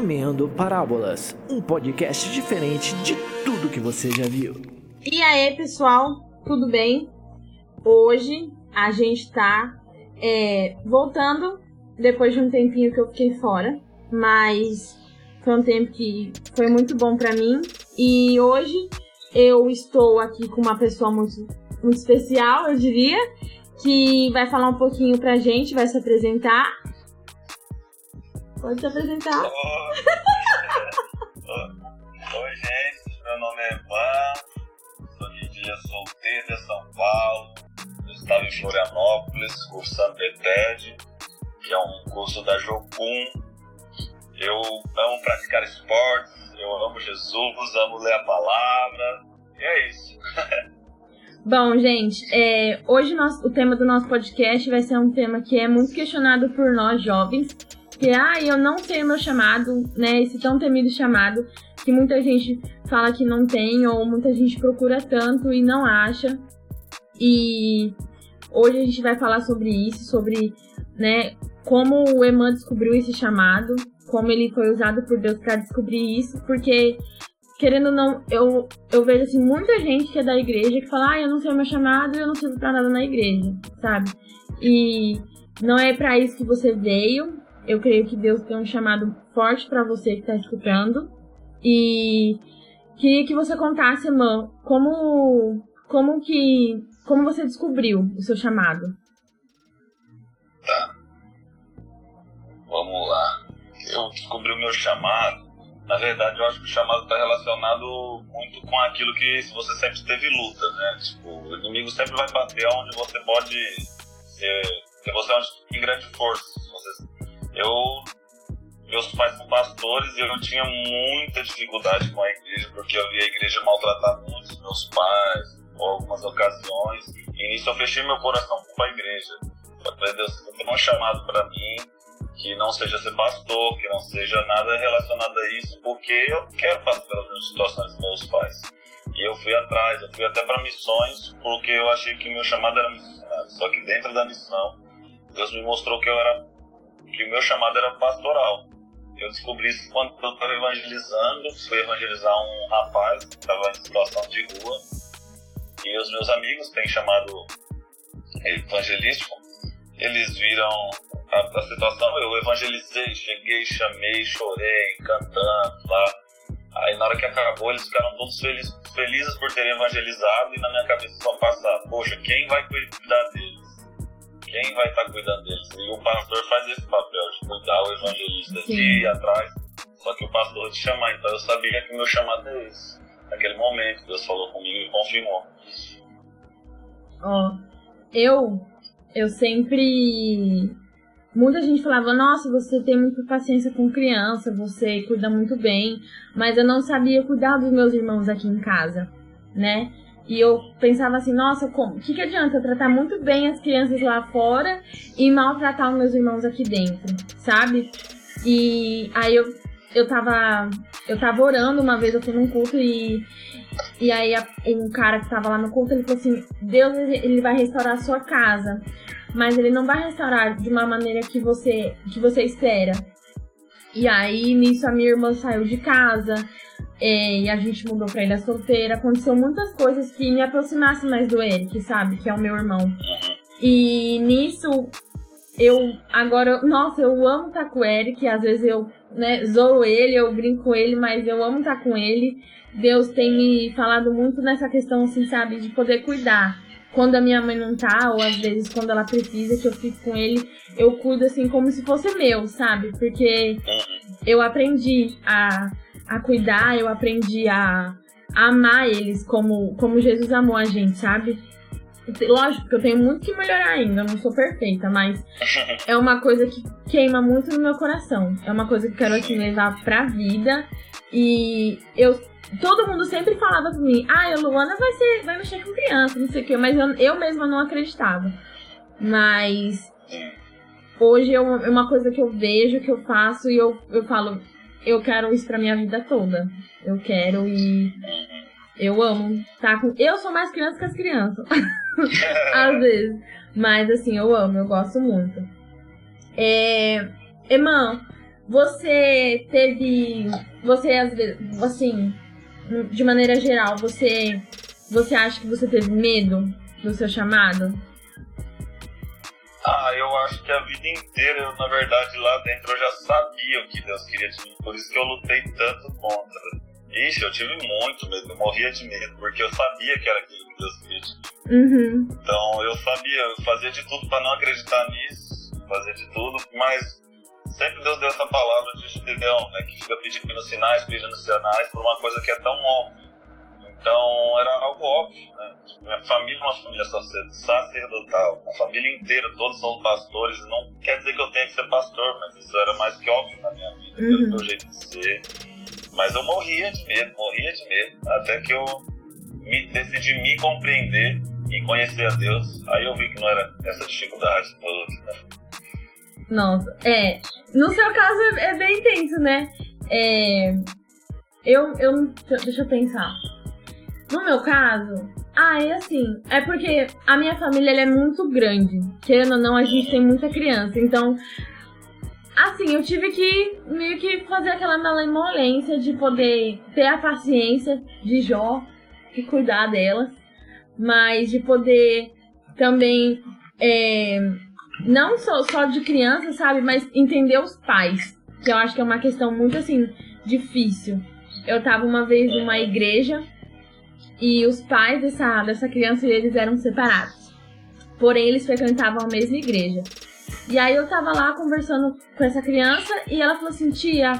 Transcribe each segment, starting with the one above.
Recomendo Parábolas, um podcast diferente de tudo que você já viu. E aí, pessoal, tudo bem? Hoje a gente tá voltando depois de um tempinho que eu fiquei fora, mas foi um tempo que foi muito bom pra mim. E hoje eu estou aqui com uma pessoa muito, muito especial, eu diria, que vai falar um pouquinho pra gente, vai se apresentar. Pode se apresentar. Oi, gente. Meu nome é Ivan. Estou de dia solteiro em São Paulo. Eu estava em Florianópolis, cursando E-PED, que é um curso da Jocum. Eu amo praticar esportes, eu amo Jesus, amo ler a palavra. E é isso. Bom, gente, hoje o tema do nosso podcast vai ser um tema que é muito questionado por nós jovens. Que, eu não sei o meu chamado, né, esse tão temido chamado, que muita gente fala que não tem, ou muita gente procura tanto e não acha, e hoje a gente vai falar sobre isso, sobre, né, como o Eman descobriu esse chamado, como ele foi usado por Deus para descobrir isso, porque, querendo ou não, eu vejo, assim, muita gente que é da igreja que fala, eu não sei o meu chamado, eu não sirvo pra nada na igreja, sabe, e não é pra isso que você veio. Eu creio que Deus tem um chamado forte para você que está escutando. E queria que você contasse, irmã, como você descobriu o seu chamado. Tá. Vamos lá. Eu descobri o meu chamado. Na verdade, eu acho que o chamado está relacionado muito com aquilo que você sempre teve luta, né? Tipo, o inimigo sempre vai bater onde você pode ser. Você é onde tem grande força. Meus pais são pastores e eu não tinha muita dificuldade com a igreja, porque eu via a igreja maltratar muito os meus pais, em algumas ocasiões. E nisso eu fechei meu coração com a igreja. Eu falei, Deus, tem um chamado para mim, que não seja ser pastor, que não seja nada relacionado a isso, porque eu quero passar pelas mesmas situações dos meus pais. E eu fui atrás, eu fui até para missões, porque eu achei que meu chamado era missionário. Só que dentro da missão, Deus me mostrou que o meu chamado era pastoral. Eu descobri isso quando eu estava evangelizando. Fui evangelizar um rapaz que estava em situação de rua. E os meus amigos, têm chamado evangelístico, eles viram a situação. Eu evangelizei, cheguei, chamei, chorei, cantando lá. Aí na hora que acabou, eles ficaram todos felizes por terem evangelizado. E na minha cabeça só passa, poxa, quem vai cuidar deles? Quem vai estar cuidando deles? E o pastor faz esse papel de cuidar o evangelista, de ir atrás, só que o pastor te chamar. Então eu sabia que o meu chamado é esse. Naquele momento, Deus falou comigo e confirmou. Eu sempre... Muita gente falava, nossa, você tem muita paciência com criança, você cuida muito bem, mas eu não sabia cuidar dos meus irmãos aqui em casa, né? E eu pensava assim, nossa, que adianta eu tratar muito bem as crianças lá fora e maltratar os meus irmãos aqui dentro, sabe? E aí eu tava orando uma vez, eu fui num culto e aí um cara que tava lá no culto, ele falou assim, Deus, ele vai restaurar a sua casa, mas ele não vai restaurar de uma maneira que você espera. E aí, nisso, a minha irmã saiu de casa, e a gente mudou pra Ilha Solteira. Aconteceu muitas coisas que me aproximassem mais do Eric, sabe? Que é o meu irmão. E nisso, eu amo estar com o Eric. Às vezes eu, né, zoo ele, eu brinco com ele, mas eu amo estar com ele. Deus tem me falado muito nessa questão, assim, sabe? De poder cuidar. Quando a minha mãe não tá, ou às vezes quando ela precisa que eu fico com ele, eu cuido, assim, como se fosse meu, sabe? Porque eu aprendi a cuidar, eu aprendi a amar eles como Jesus amou a gente, sabe? Lógico que eu tenho muito que melhorar ainda, eu não sou perfeita, mas é uma coisa que queima muito no meu coração. É uma coisa que eu quero, assim, levar pra vida. E todo mundo sempre falava pra mim, a Luana vai mexer com criança, não sei o quê, mas eu mesma não acreditava. Mas hoje é uma coisa que eu vejo, que eu faço e eu falo... Eu quero isso pra minha vida toda. Eu quero e... Eu amo tá com... Eu sou mais criança que as crianças. Às vezes. Mas, assim, eu amo. Eu gosto muito. Irmã, Você teve... Você, às vezes, assim, de maneira geral, você acha que você teve medo do seu chamado? Ah, eu acho que a vida inteira, eu, na verdade, lá dentro eu já sabia o que Deus queria de mim. Por isso que eu lutei tanto contra. Ixi, eu tive muito medo, eu morria de medo, porque eu sabia que era aquilo que Deus queria de mim. Uhum. Então eu sabia, eu fazia de tudo pra não acreditar nisso, fazia de tudo, mas sempre Deus deu essa palavra de Gideão, né, que fica pedindo sinais por uma coisa que é tão óbvia. Então era algo óbvio, né? Minha família é uma família sacerdotal, a família inteira, todos são pastores. Não quer dizer que eu tenha que ser pastor, mas isso era mais que óbvio na minha vida, pelo meu jeito de ser. Mas eu morria de medo, até que eu decidi me compreender e conhecer a Deus. Aí eu vi que não era essa dificuldade toda, né? Nossa, no seu caso é bem intenso, né? Deixa eu pensar. No meu caso, é porque a minha família ela é muito grande. Querendo ou não, a gente tem muita criança. Então, assim, eu tive que meio que fazer aquela malemolência de poder ter a paciência de Jó e cuidar delas. Mas de poder também, não só de criança, sabe? Mas entender os pais. Que eu acho que é uma questão muito, assim, difícil. Eu tava uma vez numa igreja... E os pais dessa criança, eles eram separados. Porém, eles frequentavam a mesma igreja. E aí eu tava lá conversando com essa criança e ela falou assim: tia,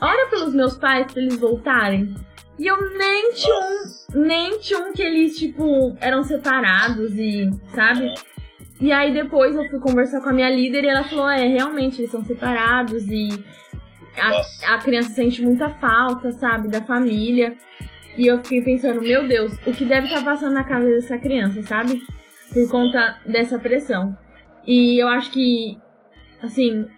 ora pelos meus pais pra eles voltarem. E eu nem tinha um que eles, tipo, eram separados e, sabe? E aí depois eu fui conversar com a minha líder e ela falou: realmente, eles são separados e a criança sente muita falta, sabe, da família. E eu fiquei pensando, meu Deus, o que deve estar passando na cabeça dessa criança, sabe? Por conta dessa pressão. E eu acho que, assim, o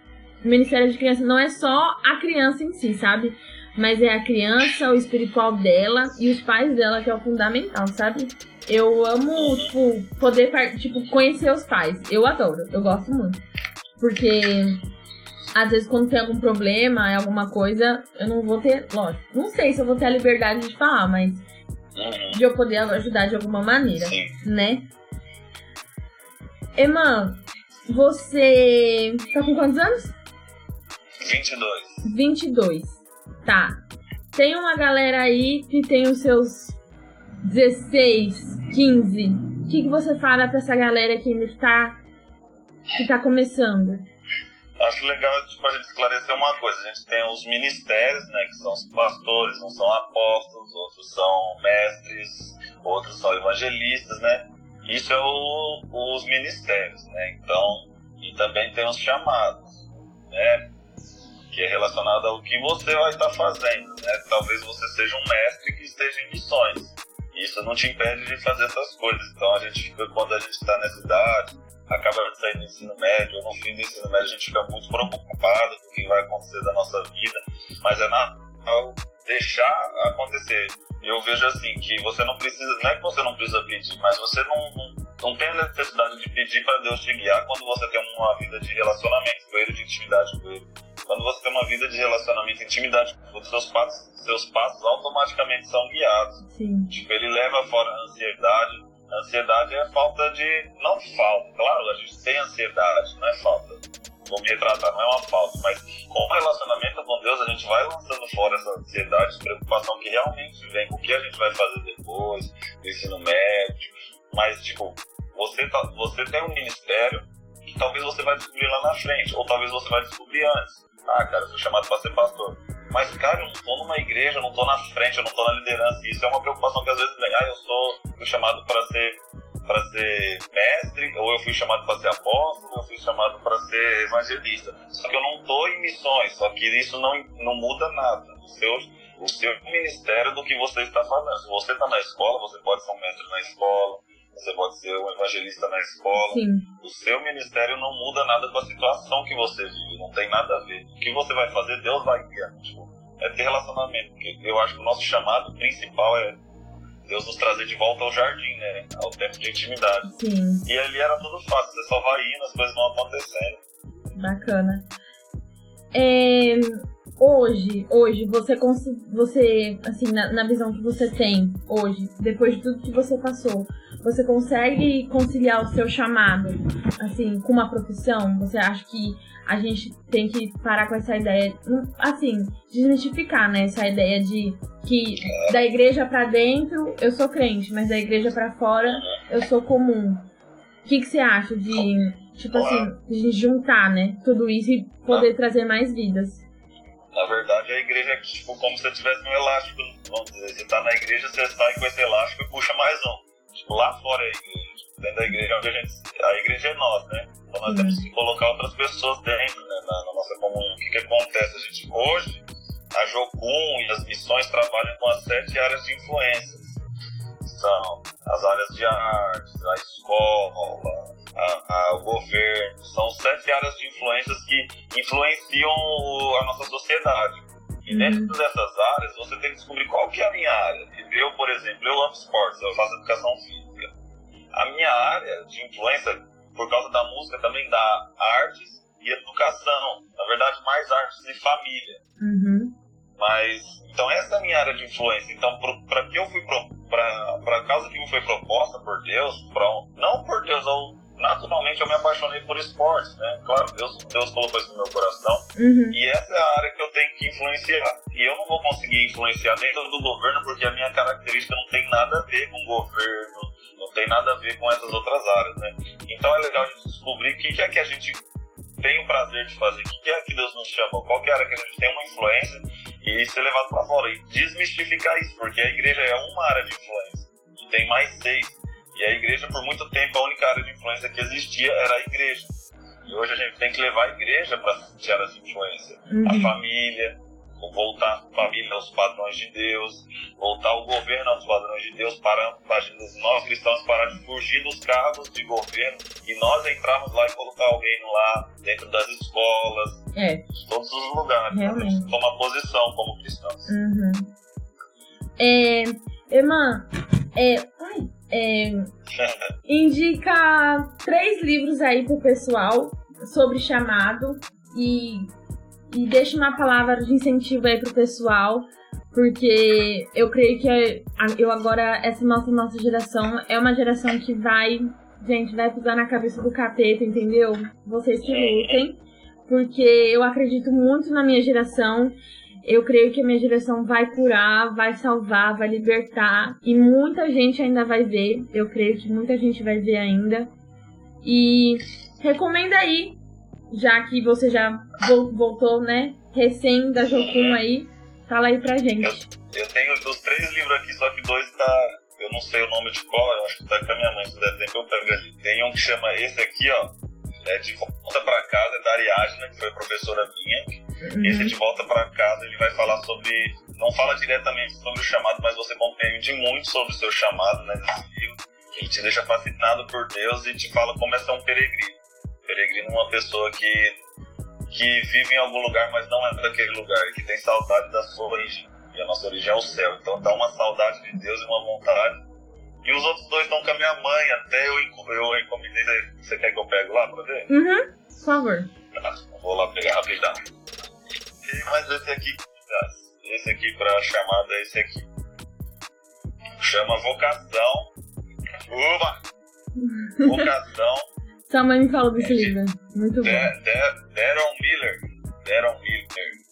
Ministério de Criança não é só a criança em si, sabe? Mas é a criança, o espiritual dela e os pais dela, que é o fundamental, sabe? Eu amo, tipo, poder, tipo, conhecer os pais. Eu adoro, eu gosto muito. Porque... às vezes quando tem algum problema, alguma coisa, eu não vou ter, lógico, não sei se eu vou ter a liberdade de falar, mas de eu poder ajudar de alguma maneira, sim, né? Emma, você tá com quantos anos? 22. Tá. Tem uma galera aí que tem os seus 16, 15. O que você fala pra essa galera que ainda tá, começando? Acho legal, tipo, a gente esclarecer uma coisa. A gente tem os ministérios, né, que são os pastores, uns são apóstolos, outros são mestres, outros são evangelistas, né? Isso é os ministérios, né? Então, e também tem os chamados, né? Que é relacionado ao que você vai estar fazendo, né? Talvez você seja um mestre que esteja em missões. Isso não te impede de fazer essas coisas. Então, a gente fica, quando a gente está nessa idade, acaba de sair do ensino médio, ou no fim do ensino médio a gente fica muito preocupado com o que vai acontecer da nossa vida, mas é natural deixar acontecer. Eu vejo assim, que você não precisa, não é que você não precisa pedir, mas você não tem necessidade de pedir para Deus te guiar quando você tem uma vida de relacionamento com Ele, de intimidade com Ele. Quando você tem uma vida de relacionamento e intimidade, os seus passos automaticamente são guiados. Sim. Tipo, Ele leva fora a ansiedade. Ansiedade é falta de... não falta, claro, a gente tem ansiedade, não é falta. Vou me retratar, não é uma falta, mas com o relacionamento com Deus a gente vai lançando fora essa ansiedade, preocupação que realmente vem com o que a gente vai fazer depois, do ensino médio. Mas, tipo, você tem um ministério que talvez você vai descobrir lá na frente, ou talvez você vai descobrir antes. Ah, cara, eu fui chamado para ser pastor. Mas, cara, eu não tô numa igreja, eu não tô na frente, eu não tô na liderança. Isso é uma preocupação que às vezes vem. Ah, eu fui chamado para ser mestre, ou eu fui chamado para ser apóstolo, ou eu fui chamado para ser evangelista. Só que eu não tô em missões, só que isso não muda nada. O seu ministério do que você está fazendo. Se você tá na escola, você pode ser um mestre na escola, você pode ser um evangelista na escola. Sim. O seu ministério não muda nada com a situação que você vive, não tem nada a ver. O que você vai fazer, Deus vai guiar. Tipo, é ter relacionamento, porque eu acho que o nosso chamado principal é Deus nos trazer de volta ao jardim, né? Ao tempo de intimidade. Sim. E ali era tudo fácil, você só vai indo, as coisas vão acontecendo. Bacana. hoje você assim, na visão que você tem hoje, depois de tudo que você passou, você consegue conciliar o seu chamado, assim, com uma profissão? Você acha que a gente tem que parar com essa ideia, assim, desmistificar, né? Essa ideia de que da igreja pra dentro eu sou crente, mas da igreja pra fora eu sou comum. O que você acha de, tipo assim, de juntar, né, tudo isso e poder trazer mais vidas? Na verdade, a igreja é tipo como se você tivesse um elástico, vamos dizer, você tá na igreja, você sai com esse elástico e puxa mais um. Lá fora é a igreja, dentro da igreja a igreja é nós, né? Então nós temos que colocar outras pessoas dentro, né, na nossa comunhão. O que acontece? A gente hoje, a Jocum e as missões trabalham com as 7 áreas de influência. São as áreas de artes, a escola, o governo. São 7 áreas de influências que influenciam a nossa sociedade. E dentro dessas áreas, você tem que descobrir qual que é a minha área. Eu, por exemplo, eu amo esportes, eu faço educação física. A minha área de influência, por causa da música, também dá artes e educação. Na verdade, mais artes e família. Mas, então, essa é a minha área de influência. Então, para a causa que me foi proposta por Deus, não por Deus, naturalmente eu me apaixonei por esportes, né? Claro, Deus colocou isso no meu coração. E essa é a área que eu tenho que influenciar. E eu não vou conseguir influenciar dentro do governo, porque a minha característica não tem nada a ver com o governo, não tem nada a ver com essas outras áreas, né? Então é legal a gente descobrir o que é que a gente tem o prazer de fazer, o que é que Deus nos chamou, qual que é a área que a gente tem uma influência e ser levado para fora. E desmistificar isso, porque a igreja é uma área de influência, e tem mais 6. E a igreja, por muito tempo, a única área de influência que existia era a igreja. E hoje a gente tem que levar a igreja para as áreas de influência. A família, voltar a família aos padrões de Deus, voltar o governo aos padrões de Deus, para nós cristãos parar de fugir dos cargos de governo e nós entrarmos lá e colocar o reino lá, dentro das escolas, de todos os lugares. A gente toma posição como cristãos. Irmã, indica 3 livros aí pro pessoal sobre chamado e deixa uma palavra de incentivo aí pro pessoal, porque eu creio que essa nossa geração é uma geração que vai pisar na cabeça do capeta, entendeu? Vocês que lutem, porque eu acredito muito na minha geração. Eu creio que a minha geração vai curar, vai salvar, vai libertar. E muita gente ainda vai ver. Eu creio que muita gente vai ver ainda. E recomenda aí, já que você já voltou, né? Recém da Jocum aí. Fala aí pra gente. Eu tenho os 3 livros aqui, só que 2 tá... Eu não sei o nome de qual, eu acho que tá com a minha mãe. Se der tempo eu pego ali. Tem um que chama esse aqui, ó. É De Volta Pra Casa, é da Ariadna, que foi professora minha. Esse De Volta Pra Casa, ele vai falar sobre... Não fala diretamente sobre o chamado, mas você compreende muito sobre o seu chamado, né, nesse livro. Ele te deixa fascinado por Deus e te fala como é ser um peregrino. Peregrino é uma pessoa que vive em algum lugar, mas não é daquele lugar, que tem saudade da sua origem. E a nossa origem é o céu. Então dá uma saudade de Deus e uma vontade. E os outros 2 estão com a minha mãe, até eu encomendei. Você quer que eu pegue lá pra ver? Por favor. Tá, vou lá pegar rapidão. Mas esse aqui pra chamada é esse aqui. Chama Vocação. Uba! Vocação. Sua mãe me falou desse livro. Muito bom. Darrow Miller.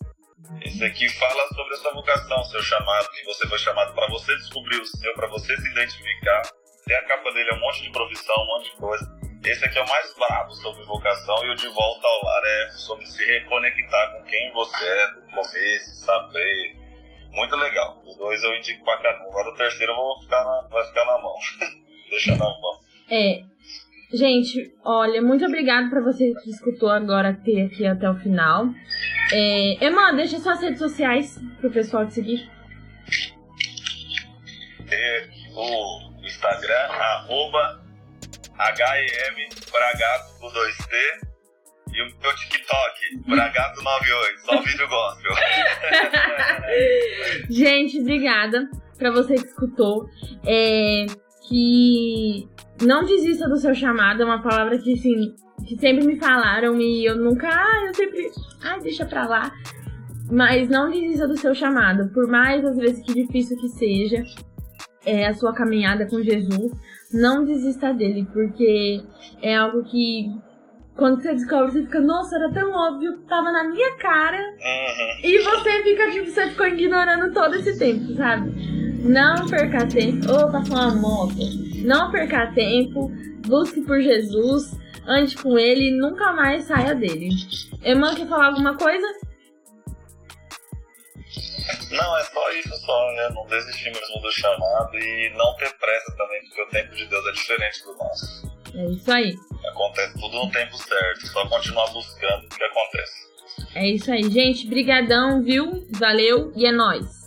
Esse aqui fala sobre a sua vocação, seu chamado, que você foi chamado pra você descobrir o seu, pra você se identificar. Até a capa dele é um monte de profissão, um monte de coisa. Esse aqui é o mais brabo sobre vocação, e o De Volta ao Lar é sobre se reconectar com quem você é, do começo, saber. Muito legal. Os 2 eu indico pra caramba. Agora o terceiro vai ficar na mão. Deixa na mão. Gente, olha, muito obrigado pra você que escutou agora ter aqui até o final. Irmã, deixa suas redes sociais pro pessoal te seguir. O Instagram, @ HEM Bragato com 2T, e o meu TikTok, Bragato98, só vídeo gospel. Gente, obrigada pra você que escutou. Que não desista do seu chamado, é uma palavra que, assim, que sempre me falaram e eu nunca, eu sempre, deixa pra lá. Mas não desista do seu chamado, por mais às vezes que difícil que seja a sua caminhada com Jesus, não desista dele, porque é algo que quando você descobre, você fica, nossa, era tão óbvio, tava na minha cara, e você ficou ignorando todo esse tempo, sabe? Não perca tempo, passou uma moto, não perca tempo, busque por Jesus, ande com ele e nunca mais saia dele. Irmã, quer falar alguma coisa? Não, é só isso só, né? Não desistir mesmo do chamado e não ter pressa também, porque o tempo de Deus é diferente do nosso. É isso aí. Acontece tudo no tempo certo, só continuar buscando o que acontece. É isso aí, gente. Brigadão, viu? Valeu e é nóis.